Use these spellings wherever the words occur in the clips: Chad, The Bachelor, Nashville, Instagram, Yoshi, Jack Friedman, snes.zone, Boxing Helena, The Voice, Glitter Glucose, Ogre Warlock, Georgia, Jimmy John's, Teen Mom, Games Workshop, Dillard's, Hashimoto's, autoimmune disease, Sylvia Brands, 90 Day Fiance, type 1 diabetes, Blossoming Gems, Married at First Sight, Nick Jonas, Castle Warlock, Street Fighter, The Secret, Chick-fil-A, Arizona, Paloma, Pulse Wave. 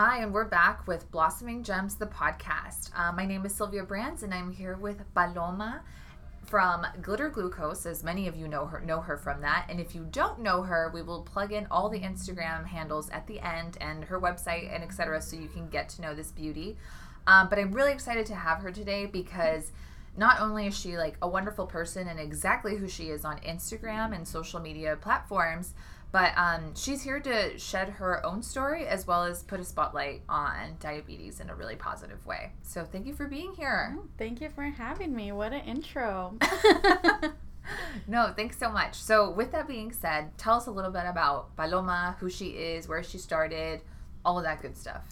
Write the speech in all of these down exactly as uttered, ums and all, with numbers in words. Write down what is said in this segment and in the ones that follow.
Hi, and we're back with Blossoming Gems, the podcast. Uh, my name is Sylvia Brands, and I'm here with Paloma from Glitter Glucose, as many of you know her, know her from that. And if you don't know her, we will plug in all the Instagram handles at the end and her website and et cetera, so you can get to know this beauty. Um, but I'm really excited to have her today because not only is she like a wonderful person and exactly who she is on Instagram and social media platforms, but um, she's here to shed her own story as well as put a spotlight on diabetes in a really positive way. So thank you for being here. Oh, thank you for having me. What an intro. No, thanks so much. So with that being said, tell us a little bit about Paloma, who she is, where she started, all of that good stuff.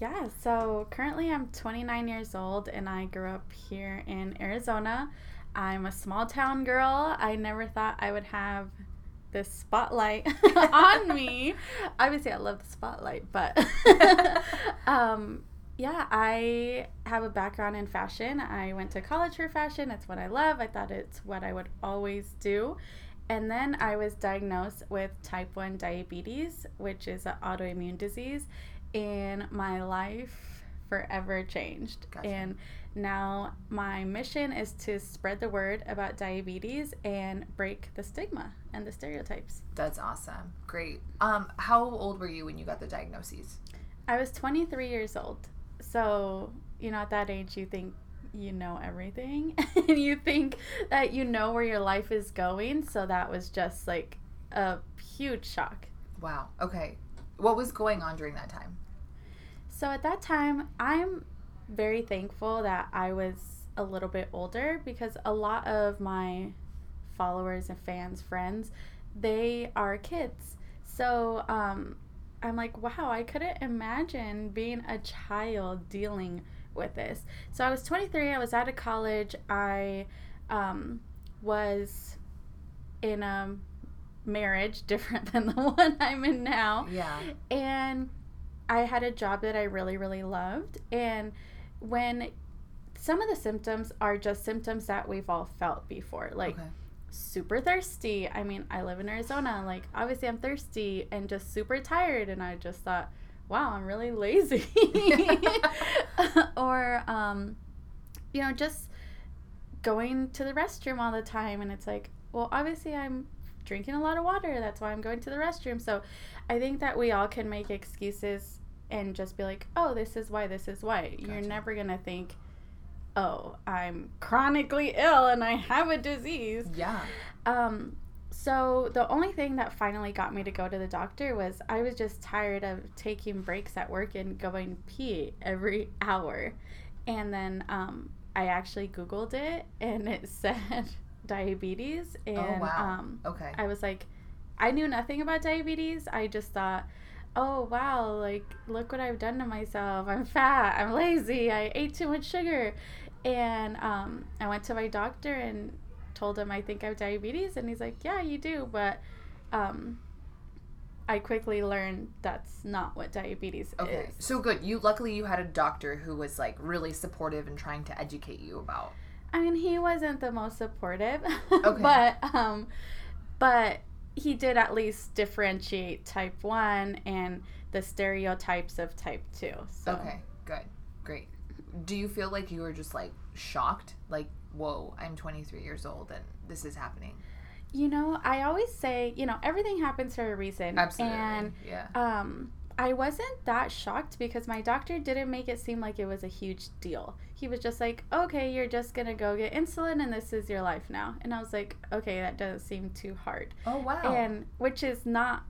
Yeah, so currently I'm twenty-nine years old and I grew up here in Arizona. I'm a small town girl. I never thought I would have the spotlight on me. Obviously, I love the spotlight, but um, yeah, I have a background in fashion. I went to college for fashion. It's what I love. I thought it's what I would always do. And then I was diagnosed with type one diabetes, which is an autoimmune disease, and my life forever changed. Gotcha. And now my mission is to spread the word about diabetes and break the stigma and the stereotypes. That's awesome. Great. Um, how old were you when you got the diagnoses? I was twenty-three years old. So, you know, at that age, you think you know everything and you think that you know where your life is going. So that was just like a huge shock. Wow. Okay. What was going on during that time? So at that time, I'm very thankful that I was a little bit older because a lot of my followers and fans, friends, they are kids. So um, I'm like, wow, I couldn't imagine being a child dealing with this. So I was twenty-three. I was out of college. I um, was in a marriage different than the one I'm in now. Yeah. And I had a job that I really, really loved. And when some of the symptoms are just symptoms that we've all felt before, like okay. super thirsty. I mean, I live in Arizona. Like, obviously, I'm thirsty and just super tired. And I just thought, wow, I'm really lazy. Or, um, you know, just going to the restroom all the time. And it's like, well, obviously, I'm drinking a lot of water. That's why I'm going to the restroom. So I think that we all can make excuses and just be like, oh, this is why, this is why. Gotcha. You're never going to think, oh, I'm chronically ill and I have a disease. Yeah. Um. So the only thing that finally got me to go to the doctor was I was just tired of taking breaks at work and going pee every hour. And then um, I actually Googled it and it said diabetes, and oh, wow. um okay I was like, I knew nothing about diabetes. I just thought, oh wow, like look what I've done to myself. I'm fat, I'm lazy, I ate too much sugar. And um I went to my doctor and told him I think I have diabetes, and he's like, yeah, you do, but um I quickly learned that's not what diabetes okay. is. So good. You luckily you had a doctor who was like really supportive and trying to educate you about. I mean, he wasn't the most supportive, okay. but um, but he did at least differentiate type one and the stereotypes of type two. So. Okay, good, great. Do you feel like you were just, like, shocked? Like, whoa, I'm twenty-three years old and this is happening. You know, I always say, you know, everything happens for a reason. Absolutely, and, yeah. Um, I wasn't that shocked because my doctor didn't make it seem like it was a huge deal. He was just like, okay, you're just going to go get insulin and this is your life now. And I was like, okay, that doesn't seem too hard. Oh, wow. And which is not,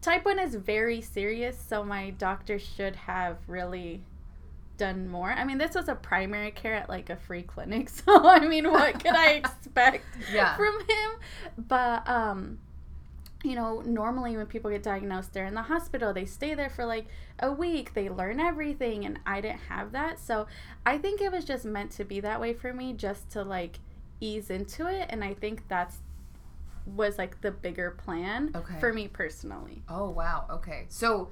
type one is very serious, so my doctor should have really done more. I mean, this was a primary care at like a free clinic, so I mean, what could I expect yeah. from him? But, um... you know, normally when people get diagnosed, they're in the hospital, they stay there for like a week, they learn everything, and I didn't have that. So I think it was just meant to be that way for me, just to like ease into it. And I think that's was like the bigger plan okay. for me personally. Oh, wow. Okay. So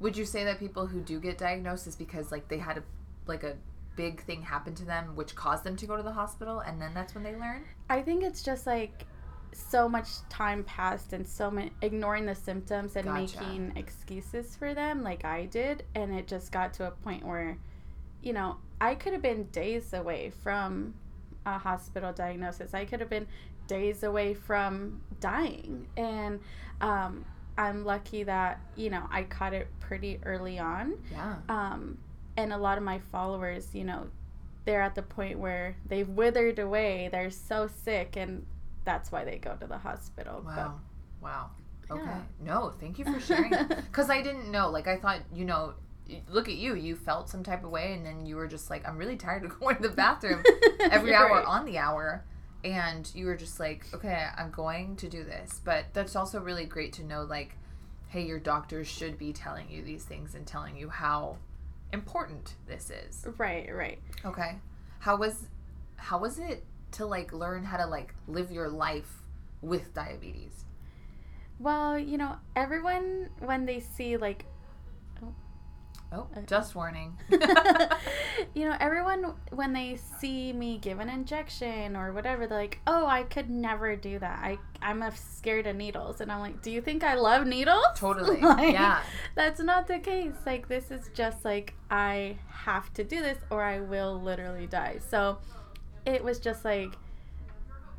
would you say that people who do get diagnosed is because like they had a like a big thing happen to them which caused them to go to the hospital, and then that's when they learn? I think it's just like so much time passed and so many ignoring the symptoms and gotcha. making excuses for them like I did. And it just got to a point where, you know, I could have been days away from a hospital diagnosis. I could have been days away from dying. And um, I'm lucky that, you know, I caught it pretty early on. Yeah. Um, and a lot of my followers, you know, they're at the point where they've withered away. They're so sick, and that's why they go to the hospital. Wow. But, wow. Okay. Yeah. No, thank you for sharing that. Because I didn't know. Like, I thought, you know, look at you. You felt some type of way, and then you were just like, I'm really tired of going to the bathroom every hour right. on the hour. And you were just like, okay, I'm going to do this. But that's also really great to know, like, hey, your doctors should be telling you these things and telling you how important this is. Right, right. Okay. How was how was it to, like, learn how to, like, live your life with diabetes? Well, you know, everyone, when they see, like... Oh, oh uh, just warning. You know, everyone, when they see me give an injection or whatever, they're like, oh, I could never do that. I, I'm scared of needles. And I'm like, do you think I love needles? Totally, like, yeah. That's not the case. Like, this is just, like, I have to do this or I will literally die. So... it was just like,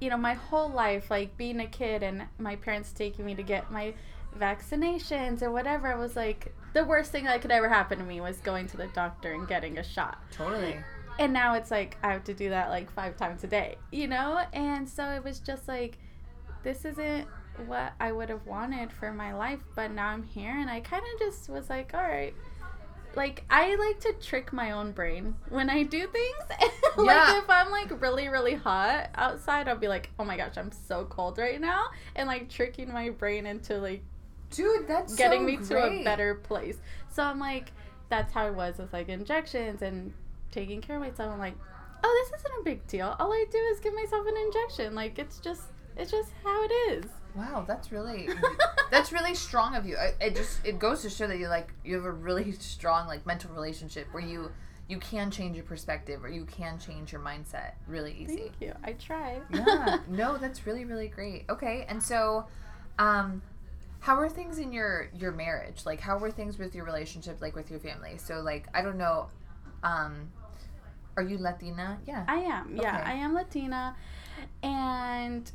you know, my whole life, like being a kid and my parents taking me to get my vaccinations or whatever, I was like, the worst thing that could ever happen to me was going to the doctor and getting a shot. Totally. And now it's like, I have to do that like five times a day, you know? And so it was just like, this isn't what I would have wanted for my life, but now I'm here. And I kind of just was like, all right. Like, I like to trick my own brain when I do things. Like, yeah. If I'm, like, really, really hot outside, I'll be like, oh, my gosh, I'm so cold right now. And, like, tricking my brain into, like, dude, that's getting so me great. To a better place. So I'm like, that's how I was with, like, injections and taking care of myself. I'm like, oh, this isn't a big deal. All I do is give myself an injection. Like, it's just, it's just how it is. Wow, that's really, that's really strong of you. It, it just, it goes to show that you like, you have a really strong, like, mental relationship where you, you can change your perspective or you can change your mindset really easy. Thank you. I tried. Yeah. No, that's really, really great. Okay. And so, um, how are things in your, your marriage? Like, how were things with your relationship, like with your family? So, like, I don't know, um, are you Latina? Yeah. I am. Yeah. Okay. I am Latina. And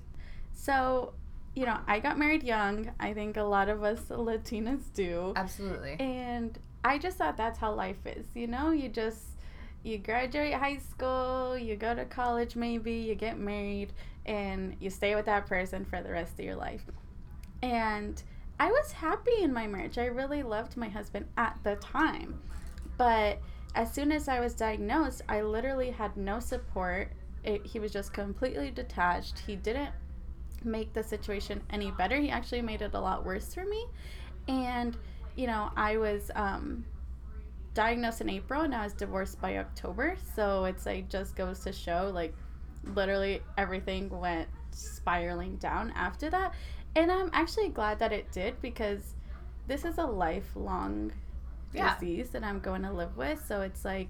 so... you know, I got married young. I think a lot of us Latinas do. Absolutely. And I just thought that's how life is, you know? You just, you graduate high school, you go to college maybe, you get married, and you stay with that person for the rest of your life. And I was happy in my marriage. I really loved my husband at the time. But as soon as I was diagnosed, I literally had no support. It, he was just completely detached. He didn't make the situation any better. He actually made it a lot worse for me. And, you know, I was um, diagnosed in April and I was divorced by October. So it's like just goes to show, like, literally everything went spiraling down after that. And I'm actually glad that it did, because this is a lifelong yeah. disease that I'm going to live with. So it's like,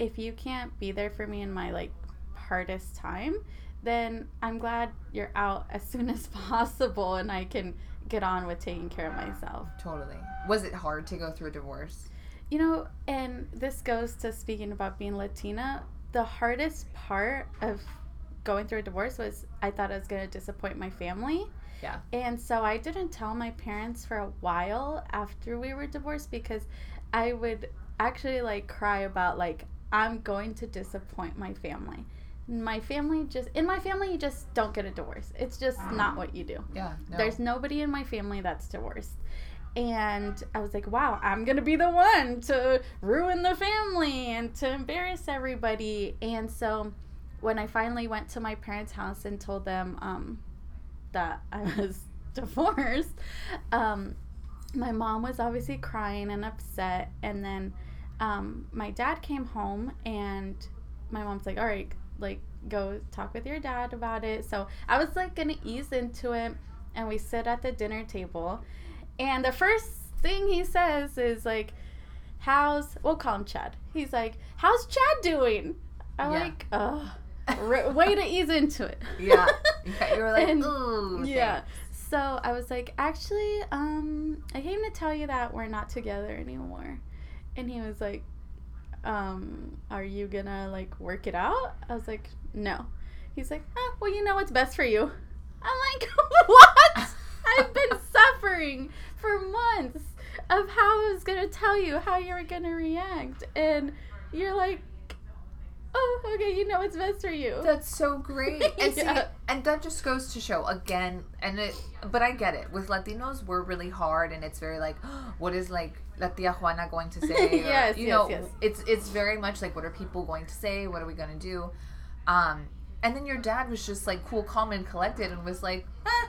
if you can't be there for me in my, like, hardest time, then I'm glad you're out as soon as possible and I can get on with taking care of myself. Totally. Was it hard to go through a divorce? You know, and this goes to speaking about being Latina, the hardest part of going through a divorce was I thought I was going to disappoint my family. Yeah. And so I didn't tell my parents for a while after we were divorced, because I would actually, like, cry about, like, I'm going to disappoint my family. My family just, in my family, you just don't get a divorce. It's just not what you do. Yeah. No. There's nobody in my family that's divorced. And I was like, wow, I'm going to be the one to ruin the family and to embarrass everybody. And so when I finally went to my parents' house and told them um, that I was divorced, um, my mom was obviously crying and upset. And then um, my dad came home and my mom's like, all right, like, go talk with your dad about it. So I was, like, going to ease into it, and we sit at the dinner table, and the first thing he says is, like, how's, we'll call him Chad. He's like, how's Chad doing? I'm yeah. like, oh. R- way to ease into it. Yeah. Yeah. You were like, and, ooh. Yeah. Thanks. So I was like, actually, um, I came to tell you that we're not together anymore. And he was like, um, are you gonna, like, work it out? I was like, no. He's like, oh, well, you know what's best for you. I'm like, what? I've been suffering for months of how I was gonna tell you how you were gonna react. And you're like, oh, okay, you know what's best for you. That's so great. And yeah. see, and that just goes to show, again, and it, but I get it. With Latinos, we're really hard, and it's very like, oh, what is, like, La Tia Juana going to say? Or, yes, you yes, know, yes. It's, it's very much like, what are people going to say? What are we going to do? Um, and then your dad was just, like, cool, calm, and collected, and was like, ah,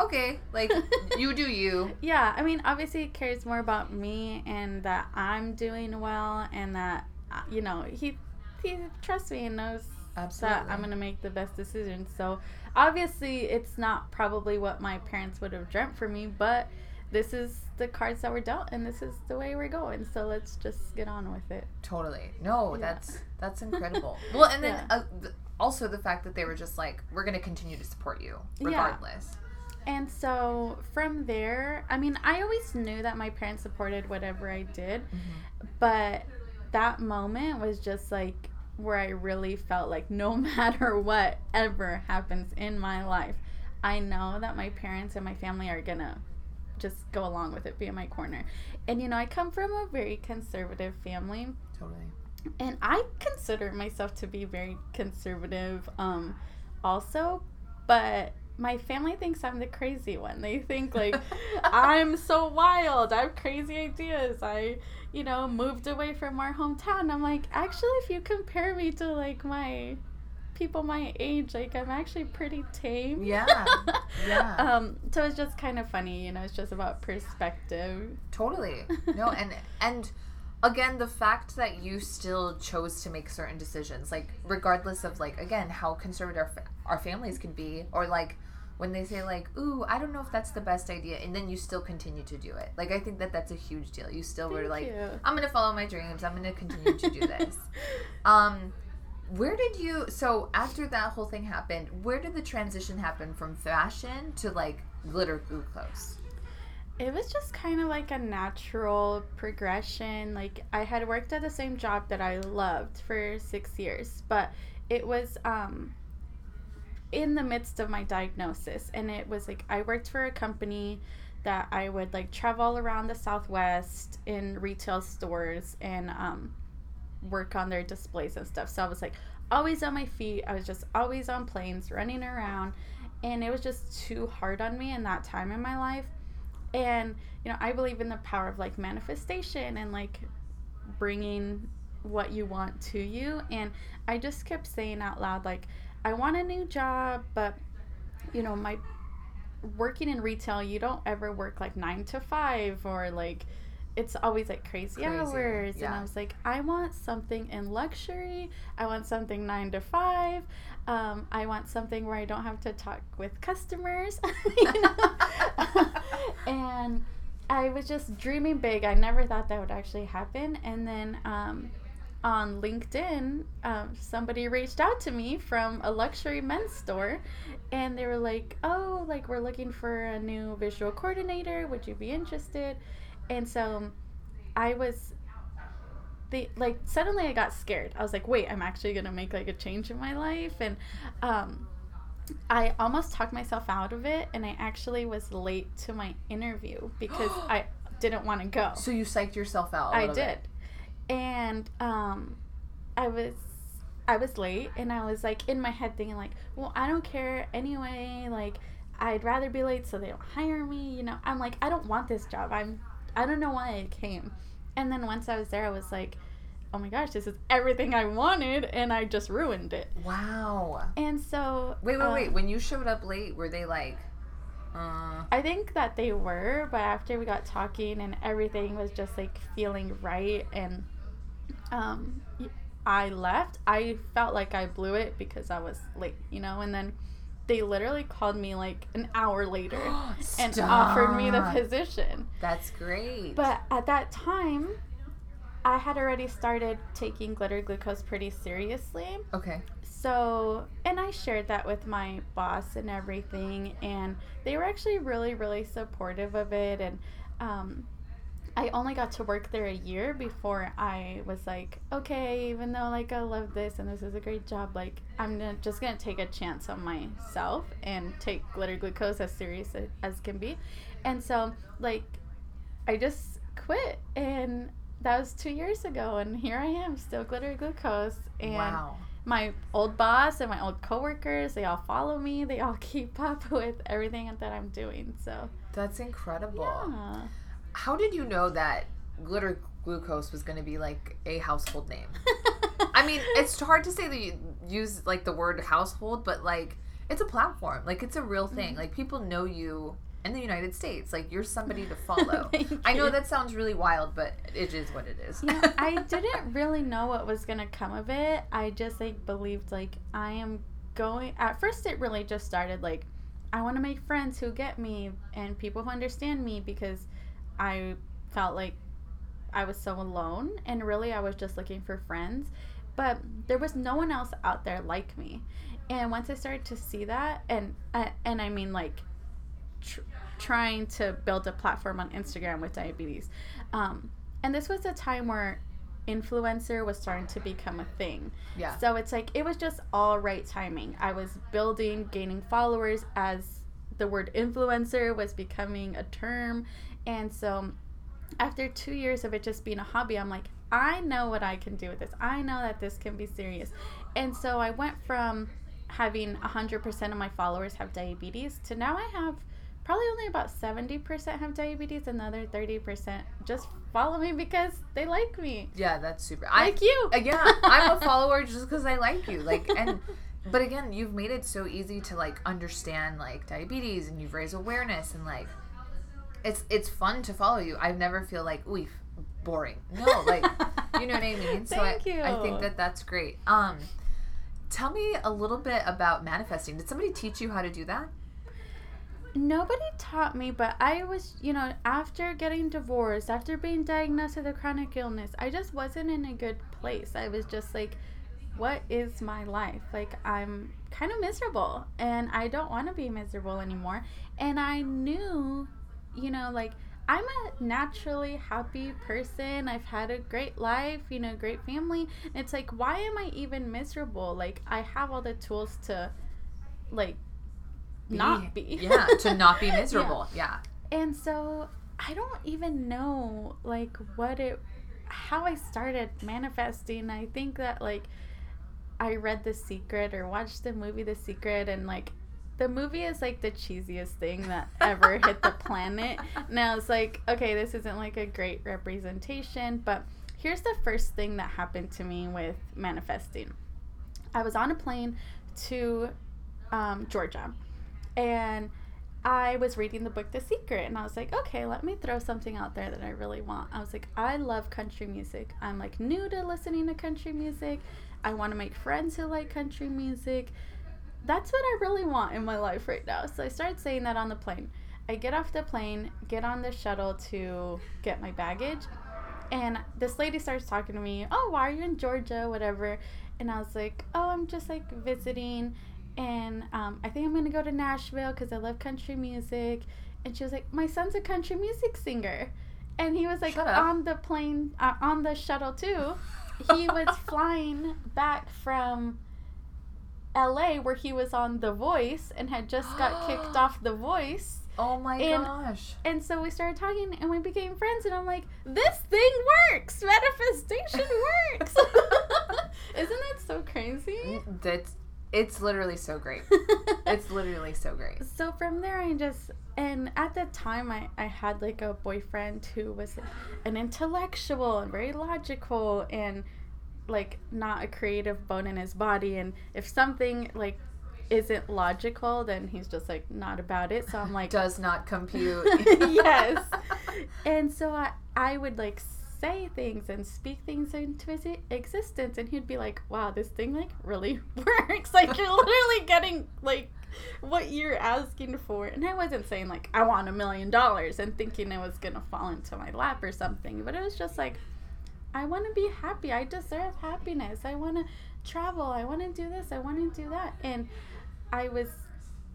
okay, like, you do you. Yeah, I mean, obviously it cares more about me and that I'm doing well and that, you know, he... he trusts me and knows Absolutely. That I'm going to make the best decision. So, obviously, it's not probably what my parents would have dreamt for me, but this is the cards that were dealt, and this is the way we're going. So, let's just get on with it. Totally. No, yeah. that's that's incredible. Well, and then yeah. uh, th- also the fact that they were just like, we're going to continue to support you regardless. Yeah. And so, from there, I mean, I always knew that my parents supported whatever I did, mm-hmm. but... that moment was just, like, where I really felt like no matter what ever happens in my life, I know that my parents and my family are going to just go along with it, be in my corner. And, you know, I come from a very conservative family. Totally. And I consider myself to be very conservative um, also, but... my family thinks I'm the crazy one. They think, like, I'm so wild. I have crazy ideas. I, you know, moved away from our hometown. I'm like, actually, if you compare me to, like, my people my age, like, I'm actually pretty tame. Yeah, yeah. um, so it's just kind of funny, you know, it's just about perspective. Totally. No, and and... again, the fact that you still chose to make certain decisions, like, regardless of, like, again, how conservative our, fa- our families can be, or, like, when they say, like, ooh, I don't know if that's the best idea, and then you still continue to do it. Like, I think that that's a huge deal. You still Thank were like, you. I'm going to follow my dreams. I'm going to continue to do this. um, where did you, so after that whole thing happened, where did the transition happen from fashion to, like, Glitter Glucose? It was just kind of like a natural progression. Like, I had worked at the same job that I loved for six years, but it was um, in the midst of my diagnosis. And it was like, I worked for a company that I would, like, travel around the Southwest in retail stores and um, work on their displays and stuff. So I was, like, always on my feet. I was just always on planes, running around. And it was just too hard on me in that time in my life. And, you know, I believe in the power of, like, manifestation and, like, bringing what you want to you. And I just kept saying out loud, like, I want a new job, but, you know, my working in retail, you don't ever work, like, nine to five or, like, it's always, like, crazy, crazy. hours. Yeah. And I was like, I want something in luxury. I want something nine to five. Um, I want something where I don't have to talk with customers. You know? And I was just dreaming big. I never thought that would actually happen. And then um, on LinkedIn, um, somebody reached out to me from a luxury men's store. And they were like, oh, like, we're looking for a new visual coordinator. Would you be interested? And so I was, the like, suddenly I got scared. I was like, wait, I'm actually going to make, like, a change in my life. And um, I almost talked myself out of it, and I actually was late to my interview because I didn't want to go. So you psyched yourself out a little bit. I did. And um, I was, I was late, and I was, like, in my head thinking, like, well, I don't care anyway. Like, I'd rather be late so they don't hire me, you know. I'm like, I don't want this job. I'm I don't know why it came. And then once I was there, I was like, oh my gosh, this is everything I wanted, and I just ruined it. Wow. And so... Wait, wait, um, wait. When you showed up late, were they like... Uh... I think that they were, but after we got talking and everything was just, like, feeling right, and um, I left. I felt like I blew it because I was late, you know, and then... they literally called me, like, an hour later and offered me the position. That's great. But at that time, I had already started taking glitter glucose pretty seriously. Okay. So, and I shared that with my boss and everything, and they were actually really, really supportive of it. And um, I only got to work there a year before I was like, okay, even though, like, I love this and this is a great job, like, I'm gonna, just going to take a chance on myself and take glitter glucose as serious as, as can be. And so, like, I just quit, and that was two years ago, and here I am, still glitter glucose. And wow. My old boss and my old coworkers, they all follow me. They all keep up with everything that I'm doing. So that's incredible. Yeah. How did you know that glitter glucose was going to be like a household name? I mean, it's hard to say that you use like the word household, but like it's a platform. Like it's a real thing. Mm-hmm. Like people know you in the United States. Like you're somebody to follow. I know that sounds really wild, but it is what it is. Yeah, I didn't really know what was going to come of it. I just like believed like I am going. At first it really just started like I want to make friends who get me and people who understand me, because I felt like I was so alone, and really I was just looking for friends, but there was no one else out there like me. And once I started to see that, and uh, and I mean like tr- trying to build a platform on Instagram with diabetes, um, and this was a time where influencer was starting to become a thing. Yeah. So it's like it was just all right timing. I was building, gaining followers as the word influencer was becoming a term. And so after two years of it just being a hobby, I'm like, I know what I can do with this. I know that this can be serious. And so I went from having one hundred percent of my followers have diabetes to now I have probably only about seventy percent have diabetes, another thirty percent just follow me because they like me. Yeah, that's super. Like I, you. Yeah, I'm a follower just because I like you. Like, and... But again, you've made it so easy to, like, understand, like, diabetes, and you've raised awareness, and, like, it's it's fun to follow you. I never feel like, oof, boring. No, like, you know what I mean? So Thank I, you. I think that that's great. Um, tell me a little bit about manifesting. Did somebody teach you how to do that? Nobody taught me, but I was, you know, after getting divorced, after being diagnosed with a chronic illness, I just wasn't in a good place. I was just, like... What is my life? Like, I'm kind of miserable, and I don't want to be miserable anymore. And I knew, you know, like, I'm a naturally happy person. I've had a great life, you know, great family. And it's like, why am I even miserable? Like, I have all the tools to, like, be, not be. Yeah, to not be miserable. Yeah. yeah. And so I don't even know, like, what it, how I started manifesting. I think that, like, I read The Secret or watched the movie The Secret, and, like, the movie is, like, the cheesiest thing that ever hit the planet. And I was like, okay, this isn't, like, a great representation, but here's the first thing that happened to me with manifesting. I was on a plane to um, Georgia, and I was reading the book The Secret, and I was like, okay, let me throw something out there that I really want. I was like, I love country music. I'm, like, new to listening to country music. I want to make friends who like country music. That's what I really want in my life right now. So I started saying that on the plane. I get off the plane, get on the shuttle to get my baggage, and this lady starts talking to me. Oh, why are you in Georgia? Whatever. And I was like, oh, I'm just, like, visiting, and um, I think I'm going to go to Nashville because I love country music. And she was like, my son's a country music singer. And he was, like, on the plane, uh, on the shuttle, too. He was flying back from L A where he was on The Voice and had just got kicked off The Voice. Oh, my and, gosh. And so we started talking, and we became friends, and I'm like, this thing works! Manifestation works! Isn't that so crazy? That's, it's literally so great. It's literally so great. So from there, I just... And at that time, I, I had, like, a boyfriend who was an intellectual and very logical and, like, not a creative bone in his body. And if something, like, isn't logical, then he's just, like, not about it. So I'm like... Does not compute. Yes. And so I, I would, like, say things and speak things into existence. And he'd be like, wow, this thing, like, really works. Like, you're literally getting, like... what you're asking for. And I wasn't saying, like, I want a million dollars and thinking it was gonna fall into my lap or something, but it was just like I want to be happy. I deserve happiness. I want to travel. I want to do this. I want to do that. And I was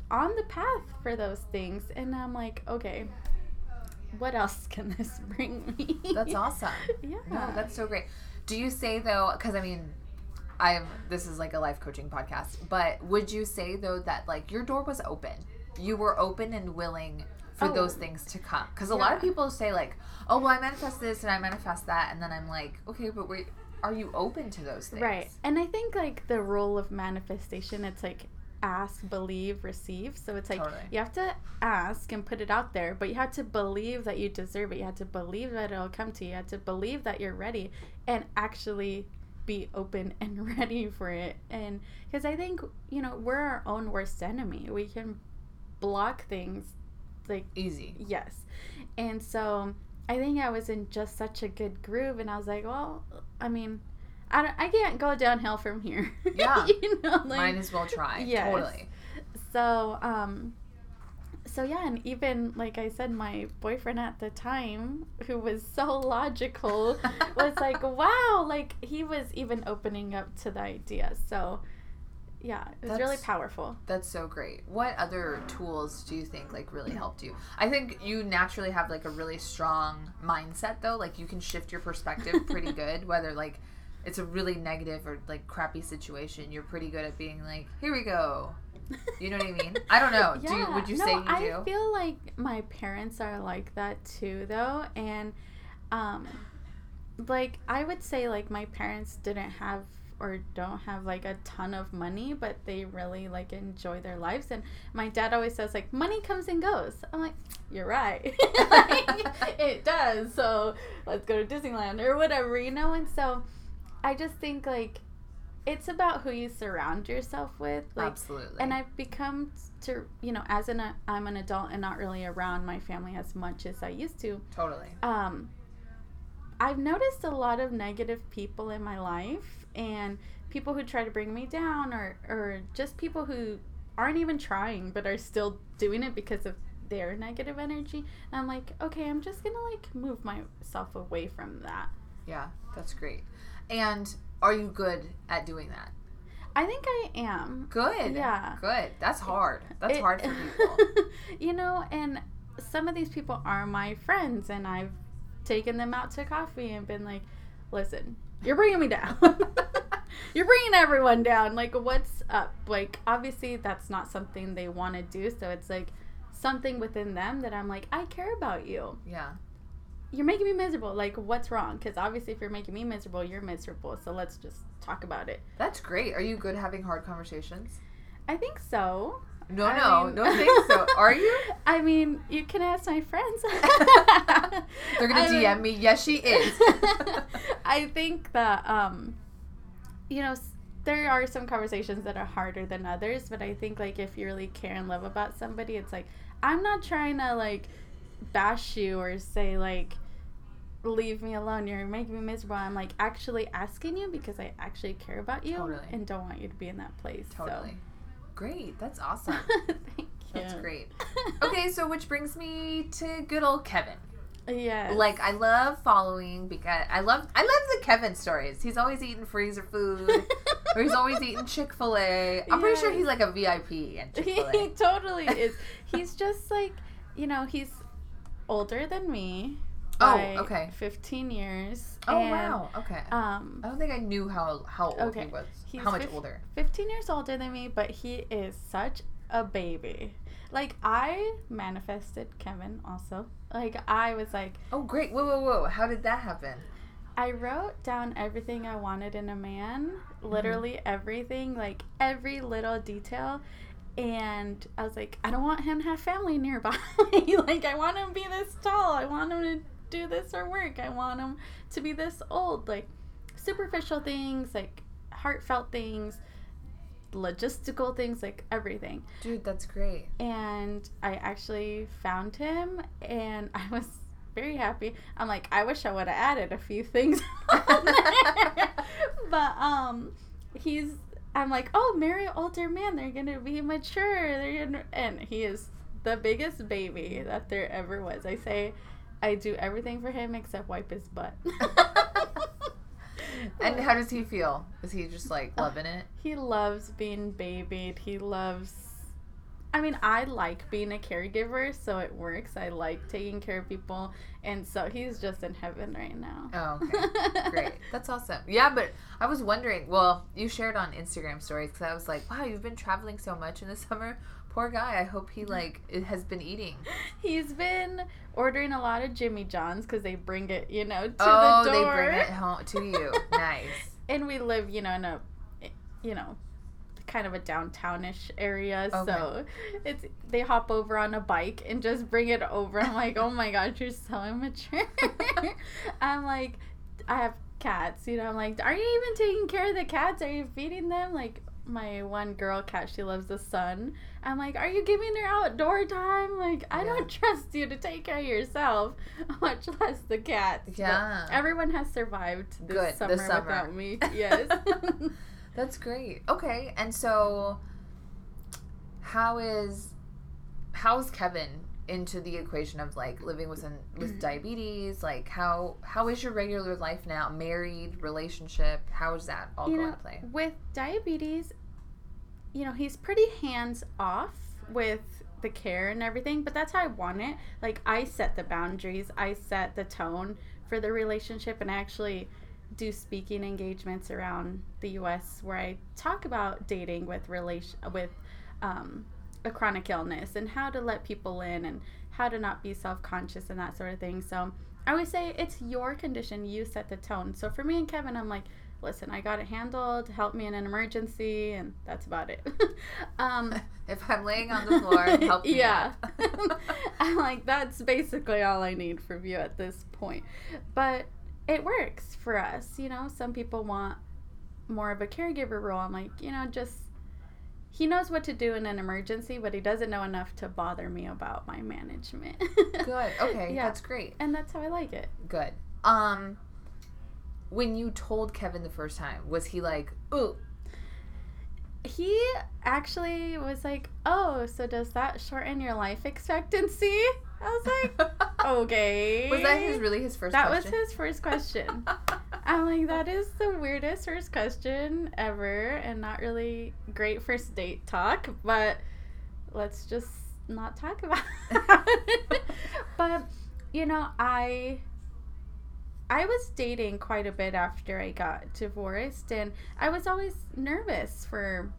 on the path for those things. And I'm like, okay, what else can this bring me? That's awesome. Yeah. No, that's so great. Do you say, though, because, I mean, I've this is like a life coaching podcast, but would you say, though, that, like, your door was open? You were open and willing for oh. those things to come? Because a yeah. lot of people say, like, oh, well, I manifest this and I manifest that. And then I'm like, okay, but wait, are you open to those things? Right. And I think, like, the rule of manifestation, it's like, ask, believe, receive. So it's like totally. You have to ask and put it out there, but you have to believe that you deserve it. You have to believe that it'll come to you. You have to believe that you're ready and actually be open and ready for it. And because I think, you know, we're our own worst enemy. We can block things like easy. Yes. And so I think I was in just such a good groove, and I was like, well, I mean, I, don't, I can't go downhill from here. Yeah. You know, like, might as well try. Yes. Totally. So, um, so yeah, and even, like I said, my boyfriend at the time, who was so logical, was like, wow, like, he was even opening up to the idea. So, yeah, it was that's, really powerful. That's so great. What other tools do you think, like, really helped you? I think you naturally have, like, a really strong mindset, though. Like, you can shift your perspective pretty good, whether, like, it's a really negative or, like, crappy situation, you're pretty good at being like, here we go. You know what I mean? I don't know. Yeah, do you, would you no, say you I do? I feel like my parents are like that, too, though. And, um, like, I would say, like, my parents didn't have or don't have, like, a ton of money, but they really, like, enjoy their lives. And my dad always says, like, money comes and goes. I'm like, you're right. Like, it does. So let's go to Disneyland or whatever, you know? And so I just think, like, it's about who you surround yourself with. Like, absolutely. And I've become to, you know, as an I'm an adult and not really around my family as much as I used to. Totally. Um, I've noticed a lot of negative people in my life, and people who try to bring me down, or, or just people who aren't even trying but are still doing it because of their negative energy. And I'm like, okay, I'm just going to, like, move myself away from that. Yeah, that's great. And are you good at doing that? I think I am. Good. Yeah. Good. That's hard. That's it, hard for people. You know, and some of these people are my friends, and I've taken them out to coffee and been like, listen, you're bringing me down. You're bringing everyone down. Like, what's up? Like, obviously, that's not something they want to do, so it's, like, something within them that I'm like, I care about you. Yeah. You're making me miserable. Like, what's wrong? Because obviously if you're making me miserable, you're miserable. So let's just talk about it. That's great. Are you good at having hard conversations? I think so. No, I no. Mean, don't think so. Are you? I mean, you can ask my friends. They're going to D M mean, me. Yes, she is. I think that, um, you know, there are some conversations that are harder than others. But I think, like, if you really care and love about somebody, it's like, I'm not trying to, like, bash you or say, like, leave me alone, you're making me miserable. I'm, like, actually asking you because I actually care about you. Totally. And don't want you to be in that place. Totally. So. Great. That's awesome. Thank you. That's great. Okay, so which brings me to good old Kevin. Yes. Like, I love following because I love I love the Kevin stories. He's always eating freezer food. Or he's always eating Chick-fil-A. I'm yes. pretty sure he's, like, a V I P at Chick-fil-A. He totally is. He's just, like, you know, he's older than me. Oh, okay. fifteen years. Oh, and, wow. Okay. Um, I don't think I knew how, how old okay. he was. He's how much fif- older? fifteen years older than me, but he is such a baby. Like, I manifested Kevin also. Like, I was like, oh, great. Whoa, whoa, whoa. How did that happen? I wrote down everything I wanted in a man, literally mm-hmm. everything, like every little detail. And I was like, I don't want him to have family nearby. Like, I want him to be this tall. I want him to do this or work. I want him to be this old. Like, superficial things, like, heartfelt things, logistical things, like, everything. Dude, that's great. And I actually found him, and I was very happy. I'm like, I wish I would have added a few things on there. But um, he's... I'm like, oh, marry an older man. They're going to be mature. They're gonna, and he is the biggest baby that there ever was. I say I do everything for him except wipe his butt. And how does he feel? Is he just like loving it? He loves being babied. He loves, I mean, I like being a caregiver, so it works. I like taking care of people, and so he's just in heaven right now. Oh, okay. Great. That's awesome. Yeah, but I was wondering, well, you shared on Instagram stories, because I was like, wow, you've been traveling so much in the summer. Poor guy. I hope he, like, has been eating. He's been ordering a lot of Jimmy John's, because they bring it, you know, to oh, the door. Oh, they bring it home to you. Nice. And we live, you know, in a, you know, kind of a downtownish area, okay. So it's they hop over on a bike and just bring it over. I'm like, oh my gosh, you're so immature. I'm like, I have cats, you know. I'm like, are you even taking care of the cats? Are you feeding them? Like my one girl cat, she loves the sun. I'm like, are you giving her outdoor time? Like, I yeah. don't trust you to take care of yourself, much less the cats. Yeah, but everyone has survived this Good, summer, the summer without me. Yes. That's great. Okay, and so how is how's Kevin into the equation of like living with an, with diabetes? Like how how is your regular life now? Married, relationship? How is that all you going know, to play? With diabetes, you know, he's pretty hands off with the care and everything, but that's how I want it. Like I set the boundaries, I set the tone for the relationship, and actually do speaking engagements around the U S where I talk about dating with relation with um, a chronic illness and how to let people in and how to not be self-conscious and that sort of thing. So I always say it's your condition. You set the tone. So for me and Kevin, I'm like, listen, I got it handled. Help me in an emergency, and that's about it. um, if I'm laying on the floor, help me. Yeah. I'm like, that's basically all I need from you at this point. But it works for us, you know. Some people want more of a caregiver role. I'm like, you know, just he knows what to do in an emergency, but he doesn't know enough to bother me about my management. Good. Okay, yeah. That's great. And that's how I like it. Good. Um, when you told Kevin the first time, was he like, ooh? He actually was like, oh, so does that shorten your life expectancy? I was like, okay. Was that his really his first that question? That was his first question. I'm like, that is the weirdest first question ever and not really great first date talk, but let's just not talk about it. But, you know, I I was dating quite a bit after I got divorced, and I was always nervous for,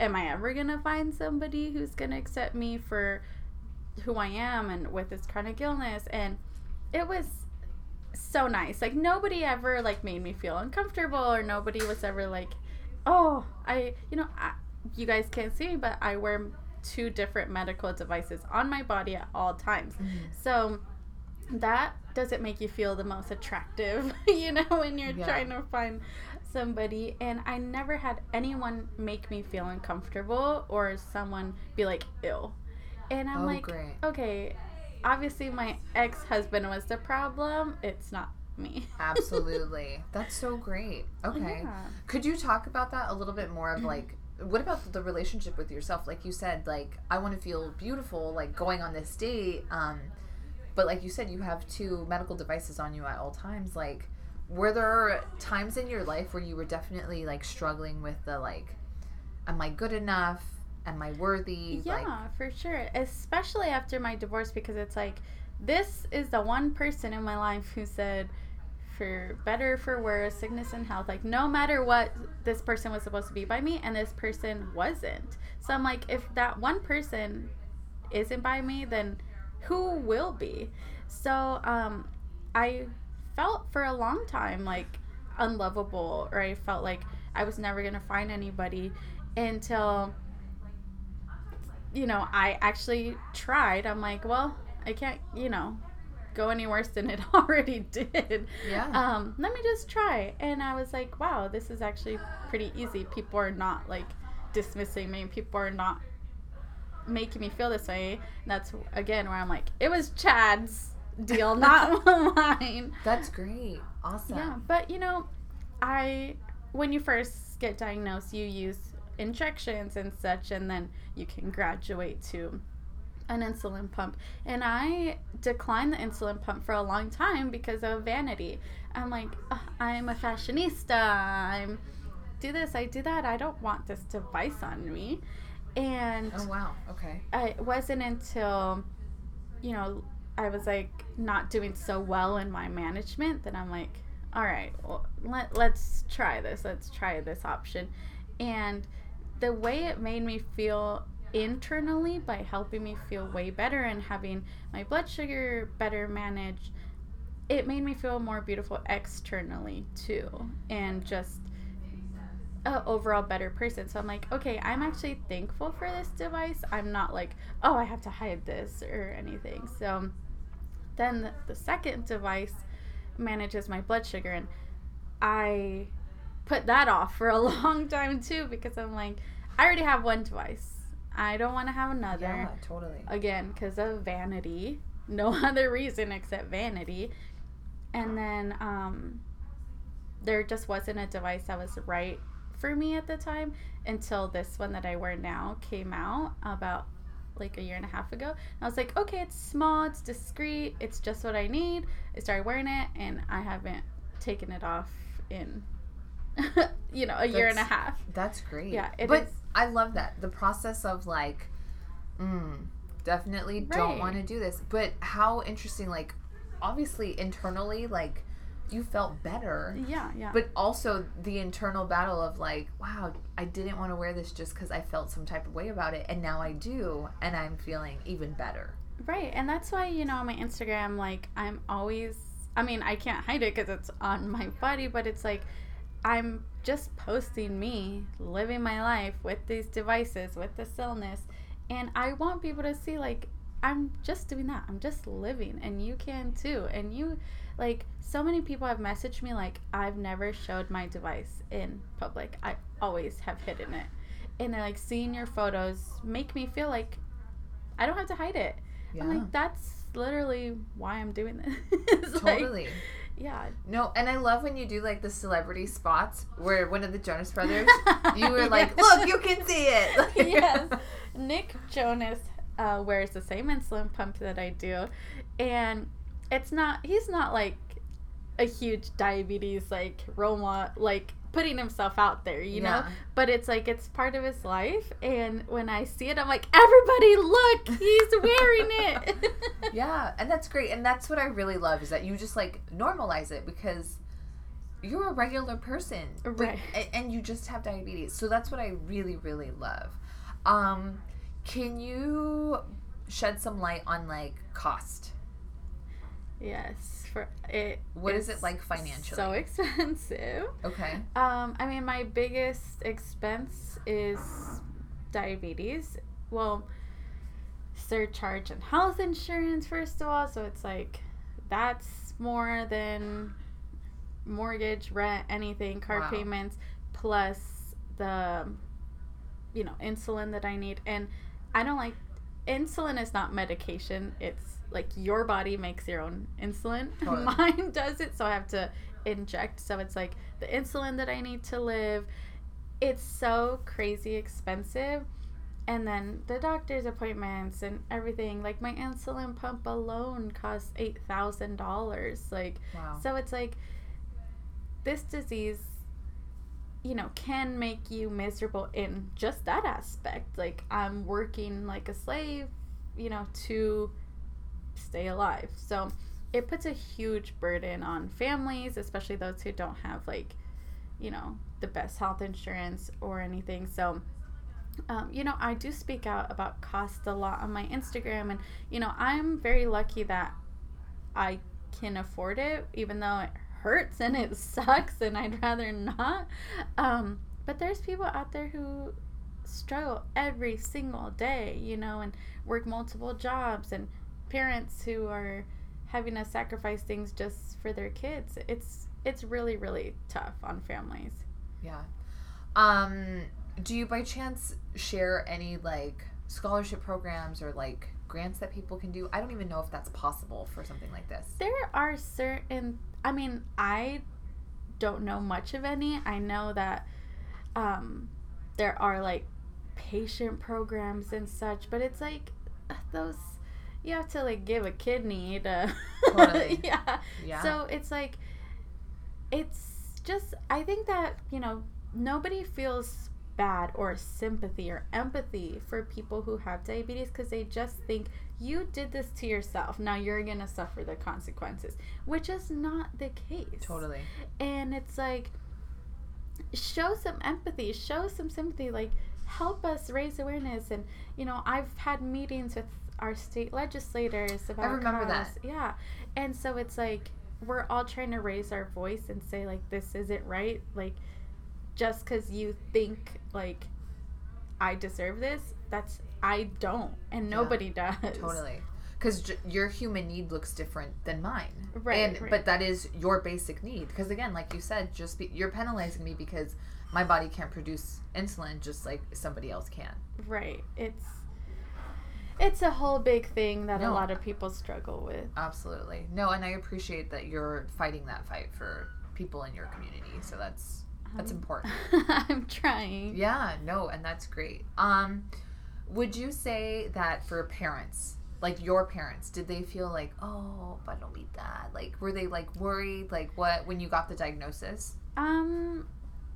am I ever going to find somebody who's going to accept me for who I am and with this chronic illness? And it was so nice. Like nobody ever like made me feel uncomfortable, or nobody was ever like, oh, I you know I, you guys can't see me, but I wear two different medical devices on my body at all times. Mm-hmm. So that doesn't make you feel the most attractive, you know, when you're yeah. trying to find somebody. And I never had anyone make me feel uncomfortable or someone be like, ew. And I'm oh, like, great. Okay, obviously my ex-husband was the problem. It's not me. Absolutely. That's so great. Okay. Yeah. Could you talk about that a little bit more of like, what about the relationship with yourself? Like you said, like, I want to feel beautiful, like going on this date. Um, but like you said, you have two medical devices on you at all times. Like, were there times in your life where you were definitely like struggling with the like, am I good enough? Am I worthy? Yeah, like, for sure. Especially after my divorce, because it's like, this is the one person in my life who said, for better, for worse, sickness and health, like no matter what, this person was supposed to be by me and this person wasn't. So I'm like, if that one person isn't by me, then who will be? So um, I felt for a long time like unlovable, or I felt like I was never going to find anybody until, you know, I actually tried. I'm like, well, I can't, you know, go any worse than it already did. Yeah. Um, let me just try. And I was like, wow, this is actually pretty easy. People are not, like, dismissing me. People are not making me feel this way. And that's, again, where I'm like, it was Chad's deal, not mine. That's great. Awesome. Yeah. But, you know, I, when you first get diagnosed, you use injections and such, and then you can graduate to an insulin pump. And I declined the insulin pump for a long time because of vanity. I'm like, oh, I'm a fashionista. I'm do this, I do that. I don't want this device on me. And oh, wow. Okay. It wasn't until, you know, I was like not doing so well in my management that I'm like, all right, well, let, let's try this. Let's try this option. And the way it made me feel internally by helping me feel way better and having my blood sugar better managed, it made me feel more beautiful externally too, and just a overall better person. So I'm like, okay, I'm actually thankful for this device. I'm not like, oh, I have to hide this or anything. So then the, the second device manages my blood sugar, and I put that off for a long time too, because I'm like, I already have one device. I don't want to have another. Yeah, totally. Again, because of vanity. No other reason except vanity. And then um, there just wasn't a device that was right for me at the time until this one that I wear now came out about like a year and a half ago. And I was like, okay, it's small, it's discreet, it's just what I need. I started wearing it, and I haven't taken it off in, you know, a that's, year and a half. That's great. Yeah, it but is. I love that. The process of like, mm, definitely right. don't want to do this. But how interesting, like, obviously internally, like, you felt better. Yeah, yeah. But also the internal battle of like, wow, I didn't want to wear this just because I felt some type of way about it, and now I do, and I'm feeling even better. Right, and that's why, you know, on my Instagram, like, I'm always, I mean, I can't hide it because it's on my body, but it's like, I'm just posting me, living my life with these devices, with this illness, and I want people to see, like, I'm just doing that. I'm just living, and you can too. And you, like, so many people have messaged me, like, I've never showed my device in public. I always have hidden it. And they're like, seeing your photos make me feel like I don't have to hide it. Yeah. I'm like, that's literally why I'm doing this. Totally. Like, yeah. No, and I love when you do, like, the celebrity spots where one of the Jonas Brothers, you were like, yes. Look, you can see it. Like, yes. Nick Jonas uh, wears the same insulin pump that I do. And it's not, he's not, like, a huge diabetes, like, Roma, like, putting himself out there, you yeah. know? But it's, like, it's part of his life. And when I see it, I'm like, everybody, look, he's wearing it. Yeah, and that's great. And that's what I really love is that you just, like, normalize it because you're a regular person. Right. Like, and you just have diabetes. So that's what I really, really love. Um, can you shed some light on, like, cost? Yes. For it, what is it like financially? So expensive. Okay. Um, I mean, my biggest expense is diabetes. Well, surcharge and health insurance, first of all. So it's like, that's more than mortgage, rent, anything, car wow. payments, plus the, you know, insulin that I need. And I don't like, insulin is not medication. It's like your body makes your own insulin. Totally. Mine does it, so I have to inject. So it's like the insulin that I need to live. It's so crazy expensive. And then the doctor's appointments and everything. Like, my insulin pump alone costs eight thousand dollars. Like, wow. So it's like this disease, you know, can make you miserable in just that aspect. Like, I'm working like a slave, you know, to stay alive. So it puts a huge burden on families, especially those who don't have, like, you know, the best health insurance or anything. So um, you know, I do speak out about cost a lot on my Instagram, and, you know, I'm very lucky that I can afford it, even though it hurts and it sucks and I'd rather not. Um, but there's people out there who struggle every single day, you know, and work multiple jobs, and parents who are having to sacrifice things just for their kids. It's it's really, really tough on families. Yeah. Um, do you by chance share any, like, scholarship programs or, like, grants that people can do? I don't even know if that's possible for something like this. There are certain, I mean, I don't know much of any. I know that um, there are, like, patient programs and such, but it's, like, those, you have to, like, give a kidney to... Totally. yeah. yeah. So it's, like, it's just, I think that, you know, nobody feels bad or sympathy or empathy for people who have diabetes because they just think, you did this to yourself. Now you're going to suffer the consequences, which is not the case. Totally. And it's, like... show some empathy, show some sympathy, like, help us raise awareness. And, you know, I've had meetings with our state legislators about I remember cause. that. Yeah. And so it's like, we're all trying to raise our voice and say, like, this isn't right. Like, just because you think, like, I deserve this, that's, I don't. And nobody yeah, does. Totally. Because j- your human need looks different than mine. Right, and, right. But that is your basic need. Because, again, like you said, just be, you're penalizing me because my body can't produce insulin just like somebody else can. Right. It's it's a whole big thing that no, a lot of people struggle with. Absolutely. No, and I appreciate that you're fighting that fight for people in your community. So that's that's um, important. I'm trying. Yeah, no, and that's great. Um, would you say that for parents... like, your parents, did they feel like, oh, but I don't need that? Like, were they, like, worried? Like, what, when you got the diagnosis? Um,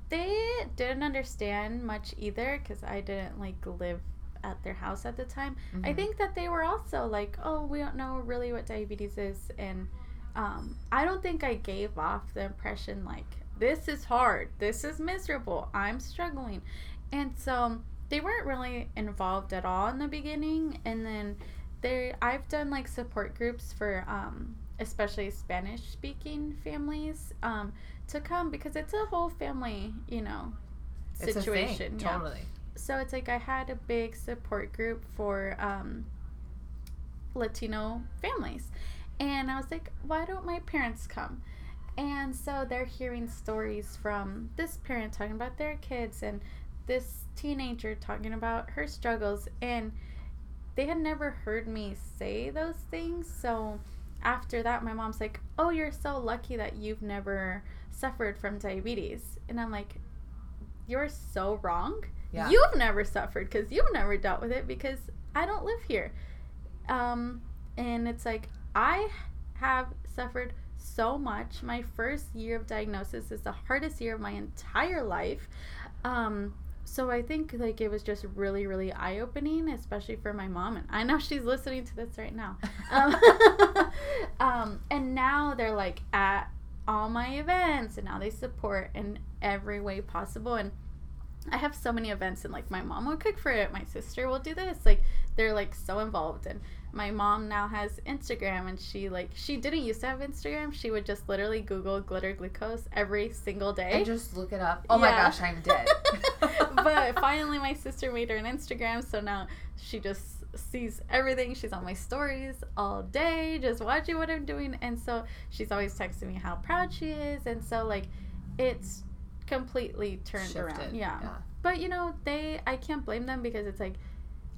they didn't understand much either because I didn't, like, live at their house at the time. Mm-hmm. I think that they were also like, oh, we don't know really what diabetes is. And um, I don't think I gave off the impression, like, this is hard. This is miserable. I'm struggling. And so they weren't really involved at all in the beginning. And then... There, I've done, like, support groups for um, especially Spanish-speaking families um, to come because it's a whole family, you know, situation. It's a thing, yeah. Totally. So it's like I had a big support group for um, Latino families, and I was like, why don't my parents come? And so they're hearing stories from this parent talking about their kids and this teenager talking about her struggles, and they had never heard me say those things. So after that, my mom's like, oh, you're so lucky that you've never suffered from diabetes. And I'm like, you're so wrong. Yeah. You've never suffered because you've never dealt with it because I don't live here. Um, and it's like, I have suffered so much. My first year of diagnosis is the hardest year of my entire life. Um So I think, like, it was just really, really eye-opening, especially for my mom. And I know she's listening to this right now. Um, um, and now they're, like, at all my events, and now they support in every way possible. And I have so many events, and, like, my mom will cook for it. My sister will do this. Like, they're, like, so involved. And my mom now has Instagram, and she, like, she didn't used to have Instagram. She would just literally Google Glitter Glucose every single day. And just look it up. Oh, yeah. My gosh, I'm dead. But finally, my sister made her an Instagram, so now she just sees everything. She's on my stories all day, just watching what I'm doing. And so she's always texting me how proud she is. And so, like, it's completely turned Shifted. around. Yeah. yeah. But, you know, they, I can't blame them because it's like,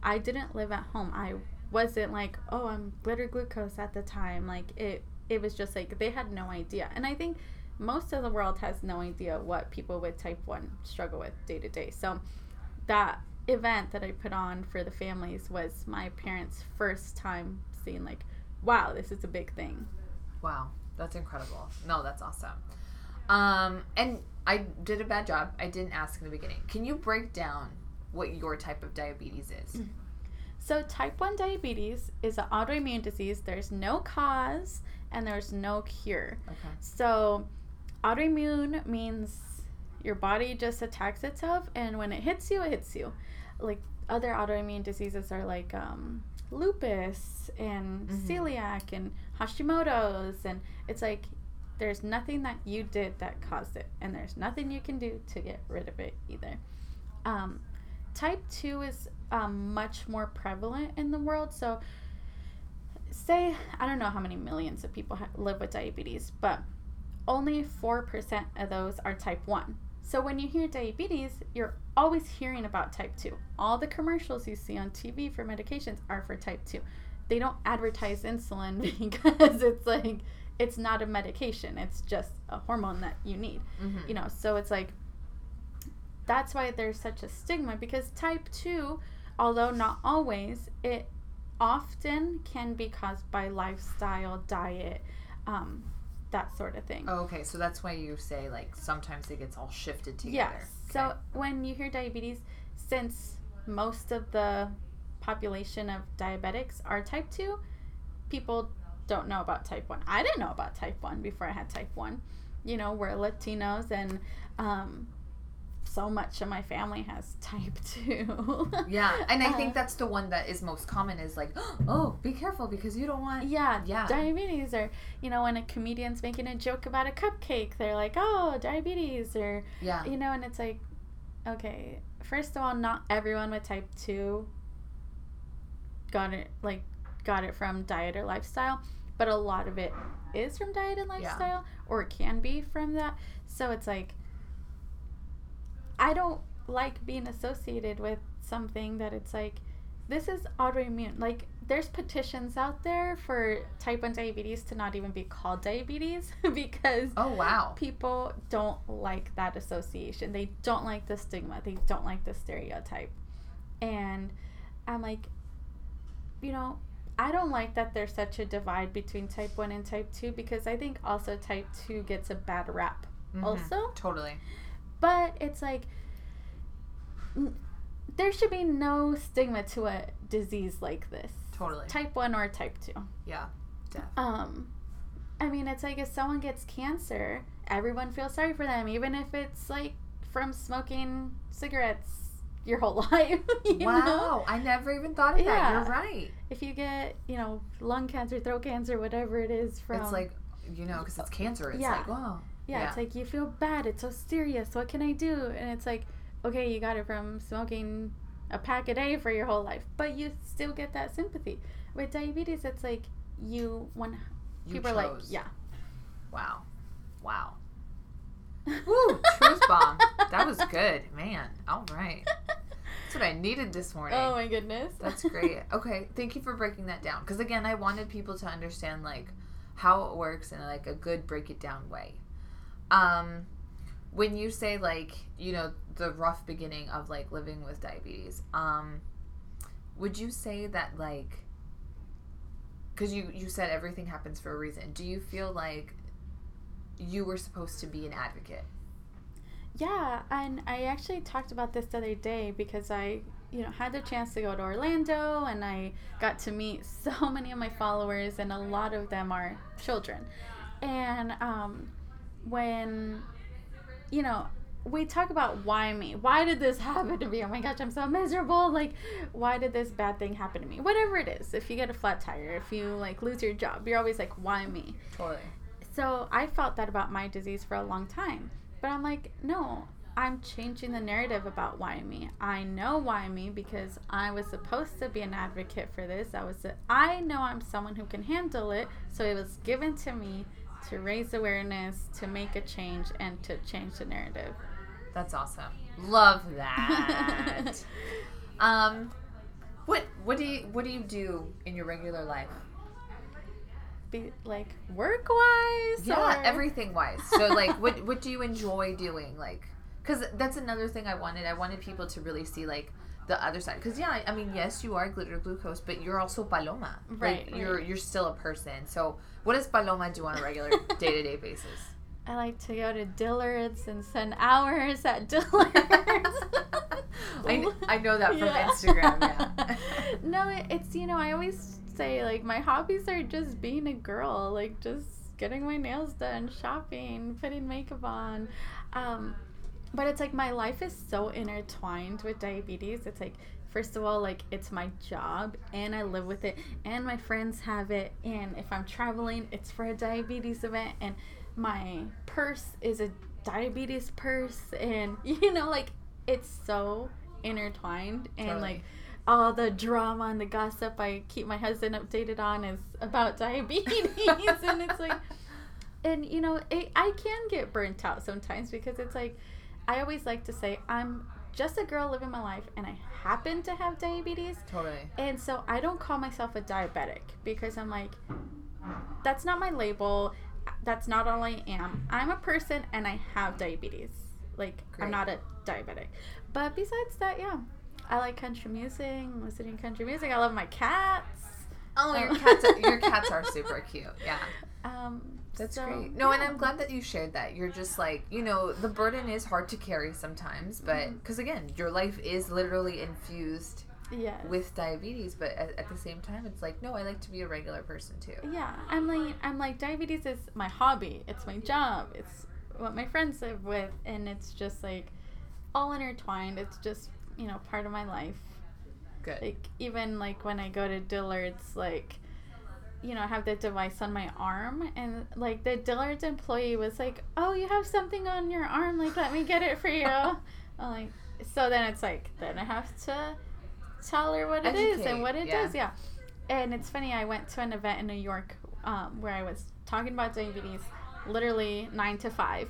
I didn't live at home. I wasn't like, oh, I'm Glitter Glucose at the time. Like, it, it was just like, they had no idea. And I think most of the world has no idea what people with type one struggle with day to day. So that event that I put on for the families was my parents' first time seeing, like, wow, this is a big thing. Wow, that's incredible. No, that's awesome. Um, and I did a bad job. I didn't ask in the beginning. Can you break down what your type of diabetes is? So type one diabetes is an autoimmune disease. There's no cause and there's no cure. Okay. So... autoimmune means your body just attacks itself, and when it hits you, it hits you. Like, other autoimmune diseases are like um, lupus and mm-hmm. celiac and Hashimoto's, and it's like there's nothing that you did that caused it, and there's nothing you can do to get rid of it either. Um, type two is um, much more prevalent in the world, so say, I don't know how many millions of people ha- live with diabetes, but only four percent of those are type one. So when you hear diabetes, you're always hearing about type two. All the commercials you see on T V for medications are for type two. They don't advertise insulin because it's like, it's not a medication. It's just a hormone that you need. Mm-hmm. You know, so it's like, that's why there's such a stigma because type two, although not always, it often can be caused by lifestyle, diet, um, that sort of thing. Oh, okay. So that's why you say, like, sometimes it gets all shifted together. Yes. Okay. So when you hear diabetes, since most of the population of diabetics are type two, people don't know about type one. I didn't know about type one before I had type one. You know, we're Latinos, and um, so much of my family has type two. Yeah, and I uh, think that's the one that is most common is like, oh, be careful because you don't want yeah, yeah. diabetes. Or, you know, when a comedian's making a joke about a cupcake, they're like, oh, diabetes. Or, yeah. you know, and it's like, okay, first of all, not everyone with type two got it, like, got it from diet or lifestyle, but a lot of it is from diet and lifestyle, yeah. or it can be from that. So it's like, I don't like being associated with something that it's like, this is autoimmune. Like, there's petitions out there for type one diabetes to not even be called diabetes because oh, wow. people don't like that association. They don't like the stigma. They don't like the stereotype. And I'm like, you know, I don't like that there's such a divide between type one and type two because I think also type two gets a bad rap mm-hmm. also. Totally. But it's like n- there should be no stigma to a disease like this. Totally. type one or type two. Yeah, definitely. Um, I mean, it's like if someone gets cancer, everyone feels sorry for them, even if it's like from smoking cigarettes your whole life. You wow. know? I never even thought of yeah. that. You're right. If you get, you know, lung cancer, throat cancer, whatever it is from. It's like, you know, because it's cancer. It's yeah. like, wow. Yeah, yeah, it's like, you feel bad. It's so serious. What can I do? And it's like, okay, you got it from smoking a pack a day for your whole life. But you still get that sympathy. With diabetes, it's like you, when you people chose. Are like, yeah. Wow. Wow. Woo, truth bomb. That was good, man. All right. That's what I needed this morning. Oh, my goodness. That's great. Okay, thank you for breaking that down. Because, again, I wanted people to understand, like, how it works in, like, a good break-it-down way. Um, when you say, like, you know, the rough beginning of, like, living with diabetes, um, would you say that, like, because you, you said everything happens for a reason. Do you feel like you were supposed to be an advocate? Yeah, and I actually talked about this the other day because I, you know, had the chance to go to Orlando and I got to meet so many of my followers, and a lot of them are children. And um, when, you know, we talk about why me, why did this happen to me? Oh my gosh, I'm so miserable. Like, why did this bad thing happen to me? Whatever it is, if you get a flat tire, if you like lose your job, you're always like, why me? Totally. So I felt that about my disease for a long time. But I'm like, no, I'm changing the narrative about why me. I know why me because I was supposed to be an advocate for this. I was, a, I know I'm someone who can handle it. So it was given to me to raise awareness, to make a change, and to change the narrative. That's awesome. Love that. um, what what do you what do you do in your regular life? Be, like, work-wise? Yeah, or? Everything-wise. So, like, what what do you enjoy doing? Like, because that's another thing I wanted. I wanted people to really see, like, the other side. Because, yeah, I mean, yes, you are Glitter Glucose, but you're also Paloma. Right. Like, right. You're, you're still a person. So, what does Paloma do on a regular day-to-day basis? I like to go to Dillard's and spend hours at Dillard's. I, I know that from yeah. Instagram, yeah. No, it, it's, you know, I always say, like, my hobbies are just being a girl, like, just getting my nails done, shopping, putting makeup on, um but it's like my life is so intertwined with diabetes. It's like, first of all, like, it's my job and I live with it and my friends have it, and if I'm traveling, it's for a diabetes event, and my purse is a diabetes purse, and, you know, like, it's so intertwined. And totally. Like, all the drama and the gossip I keep my husband updated on is about diabetes. And it's like, and, you know, it, I can get burnt out sometimes because it's like, I always like to say, I'm just a girl living my life and I happen to have diabetes. Totally. And so I don't call myself a diabetic because I'm like, that's not my label. That's not all I am. I'm a person and I have diabetes. Like, great. I'm not a diabetic. But besides that, yeah. I like country music. I'm listening to country music. I love my cats. Oh, um, your cats! Are, your cats are super cute. Yeah. Um, That's so, great. No, yeah. And I'm glad that you shared that. You're just like, you know, the burden is hard to carry sometimes, but because again, your life is literally infused. Yes. With diabetes, but at, at the same time, it's like, no, I like to be a regular person too. Yeah, I'm like, I'm like, diabetes is my hobby. It's my job. It's what my friends live with, and it's just like all intertwined. It's just, you know, part of my life. Good. Like even like when I go to Dillard's, like, you know, I have the device on my arm, and like the Dillard's employee was like, "Oh, you have something on your arm. Like, let me get it for you." I'm like, so then it's like, then I have to tell her what Educate, it is and what it yeah. does. Yeah. And it's funny, I went to an event in New York um, where I was talking about diabetes literally nine to five,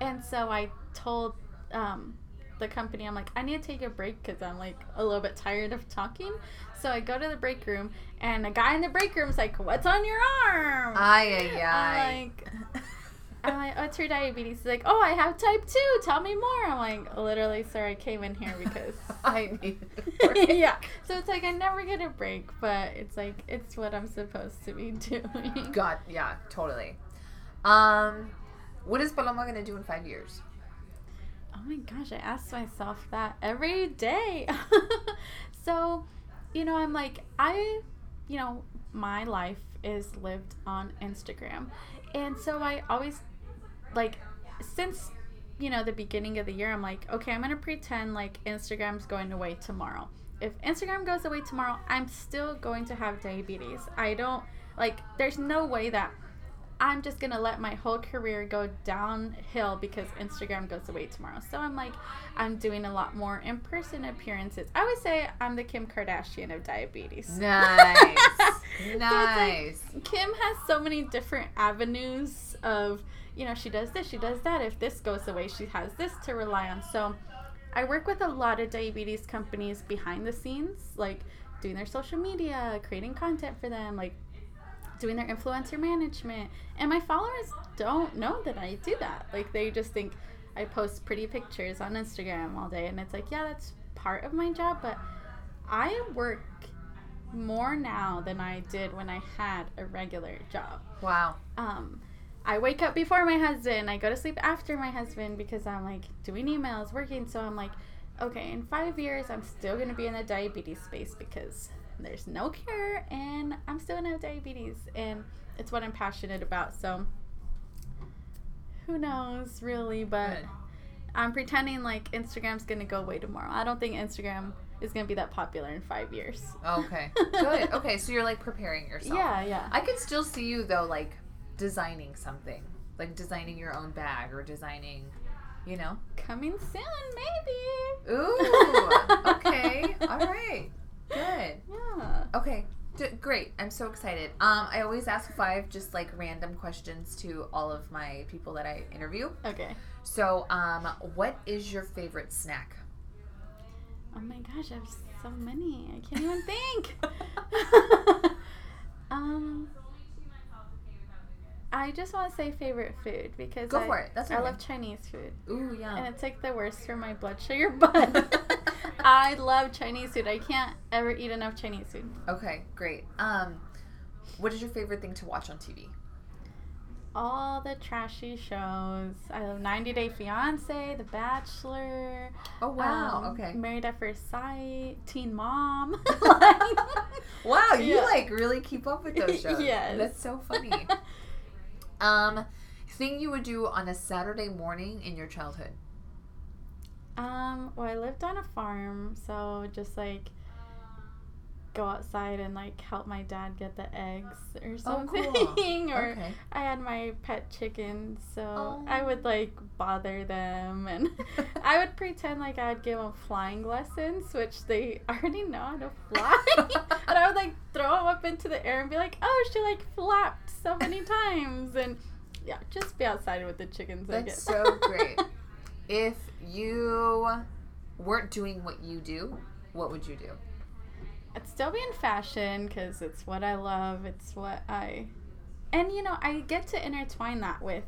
and so I told um, the company, I'm like, I need to take a break because I'm like a little bit tired of talking. So I go to the break room, and a guy in the break room is like, "What's on your arm?" Aye, aye, I'm like, I'm like, "Oh, it's your diabetes." He's like, "Oh, I have type two. Tell me more." I'm like, literally, sir, I came in here because I need a break. Yeah. So it's like I never get a break, but it's like it's what I'm supposed to be doing. God, yeah, totally. Um, what is Paloma going to do in five years? Oh, my gosh. I ask myself that every day. So, you know, I'm like, I, you know, my life is lived on Instagram. And so I always, like, since, you know, the beginning of the year, I'm like, okay, I'm going to pretend like Instagram's going away tomorrow. If Instagram goes away tomorrow, I'm still going to have diabetes. I don't, like, there's no way that I'm just going to let my whole career go downhill because Instagram goes away tomorrow. So I'm like, I'm doing a lot more in-person appearances. I would say I'm the Kim Kardashian of diabetes. Nice. Nice. So like, Kim has so many different avenues of, you know, she does this, she does that. If this goes away, she has this to rely on. So I work with a lot of diabetes companies behind the scenes, like doing their social media, creating content for them, like doing their influencer management. And my followers don't know that I do that. Like, they just think I post pretty pictures on Instagram all day, and it's like, yeah, that's part of my job, but I work more now than I did when I had a regular job. Wow. Um, I wake up before my husband. I go to sleep after my husband because I'm, like, doing emails, working. So I'm like, okay, in five years, I'm still going to be in the diabetes space because there's no cure, and I'm still gonna have diabetes, and it's what I'm passionate about. So who knows, really, but Good. I'm pretending like Instagram's gonna go away tomorrow. I don't think Instagram is gonna be that popular in five years. Okay. Good. Okay, so you're like preparing yourself. Yeah, yeah. I can still see you though, like designing something. Like designing your own bag or designing, you know. Coming soon, maybe. Ooh. Okay. All right. Good. Yeah. Okay. D- great. I'm so excited. Um, I always ask five just like random questions to all of my people that I interview. Okay. So, um, what is your favorite snack? Oh my gosh, I have so many. I can't even think. um, I just want to say favorite food because Go I, for it. That's I love Chinese food. Ooh, yeah. And it's like the worst for my blood sugar, but I love Chinese food. I can't ever eat enough Chinese food. Okay, great. Um, what is your favorite thing to watch on T V? All the trashy shows. I love ninety day fiance, The Bachelor. Oh, wow. Um, okay. Married at First Sight, Teen Mom. Like, wow, you yeah. like really keep up with those shows. Yes. That's so funny. um, thing you would do on a Saturday morning in your childhood? Um, well, I lived on a farm, so just, like, go outside and, like, help my dad get the eggs or something. Oh, cool. Or okay. I had my pet chickens, so oh. I would, like, bother them. And I would pretend like I would give them flying lessons, which they already know how to fly. And I would, like, throw them up into the air and be like, oh, she, like, flapped so many times. And, yeah, just be outside with the chickens. That's I guess. So great. If you weren't doing what you do, what would you do? I'd still be in fashion because it's what I love. It's what I... And, you know, I get to intertwine that with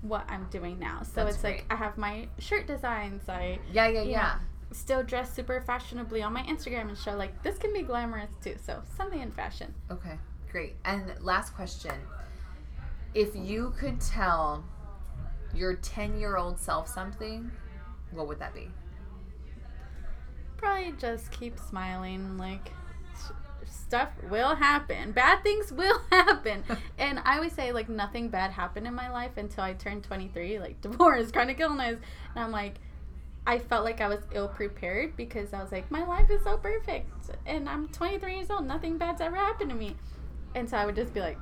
what I'm doing now. So That's it's great. Like I have my shirt designs. I, yeah, yeah, yeah. Know, still dress super fashionably on my Instagram and show, like, this can be glamorous too. So something in fashion. Okay, great. And last question. If you could tell your ten-year-old self something, what would that be? Probably just keep smiling. Like, stuff will happen. Bad things will happen. And I always say, like, nothing bad happened in my life until I turned twenty-three. Like, divorce, chronic illness. And I'm like, I felt like I was ill-prepared because I was like, my life is so perfect. And I'm twenty-three years old. Nothing bad's ever happened to me. And so I would just be like,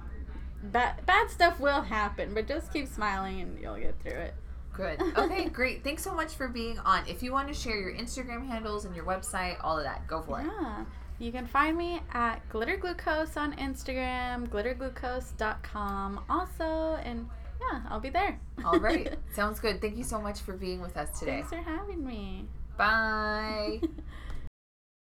bad, bad stuff will happen. But just keep smiling and you'll get through it. Good. Okay, great. Thanks so much for being on. If you want to share your Instagram handles and your website, all of that, go for yeah. it. Yeah. You can find me at Glitter Glucose on Instagram, glitter glucose dot com also, and yeah, I'll be there. All right. Sounds good. Thank you so much for being with us today. Thanks for having me. Bye.